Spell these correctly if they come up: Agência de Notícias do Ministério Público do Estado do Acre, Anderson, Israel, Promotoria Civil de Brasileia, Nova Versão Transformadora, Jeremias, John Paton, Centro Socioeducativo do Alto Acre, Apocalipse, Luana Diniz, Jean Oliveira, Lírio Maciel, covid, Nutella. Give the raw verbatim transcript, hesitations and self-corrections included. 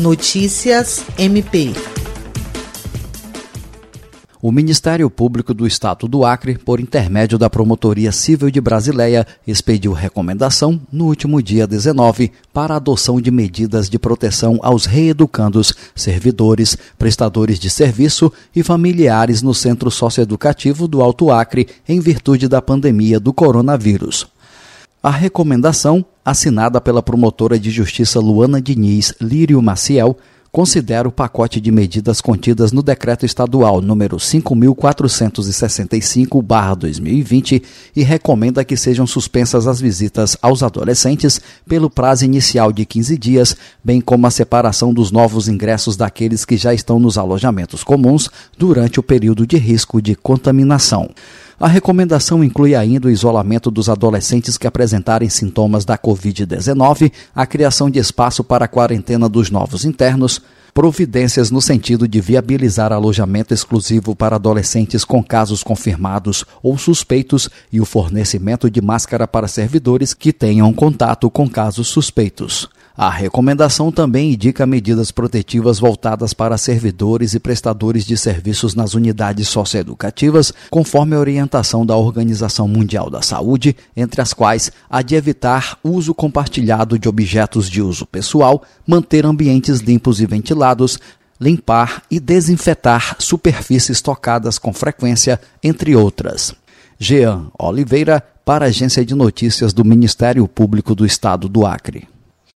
Notícias M P. O Ministério Público do Estado do Acre, por intermédio da Promotoria Civil de Brasileia, expediu recomendação no último dia dezenove para a adoção de medidas de proteção aos reeducandos, servidores, prestadores de serviço e familiares no Centro Socioeducativo do Alto Acre, em virtude da pandemia do coronavírus. A recomendação, assinada pela promotora de justiça Luana Diniz, Lírio Maciel, considera o pacote de medidas contidas no Decreto Estadual número cinco mil quatrocentos e sessenta e cinco barra dois mil e vinte e recomenda que sejam suspensas as visitas aos adolescentes pelo prazo inicial de quinze dias, bem como a separação dos novos ingressos daqueles que já estão nos alojamentos comuns durante o período de risco de contaminação. A recomendação inclui ainda o isolamento dos adolescentes que apresentarem sintomas da covid dezenove, a criação de espaço para a quarentena dos novos internos, providências no sentido de viabilizar alojamento exclusivo para adolescentes com casos confirmados ou suspeitos e o fornecimento de máscara para servidores que tenham contato com casos suspeitos. A recomendação também indica medidas protetivas voltadas para servidores e prestadores de serviços nas unidades socioeducativas, conforme a orientação da Organização Mundial da Saúde, entre as quais a de evitar uso compartilhado de objetos de uso pessoal, manter ambientes limpos e ventilados, limpar e desinfetar superfícies tocadas com frequência, entre outras. Jean Oliveira, para a Agência de Notícias do Ministério Público do Estado do Acre.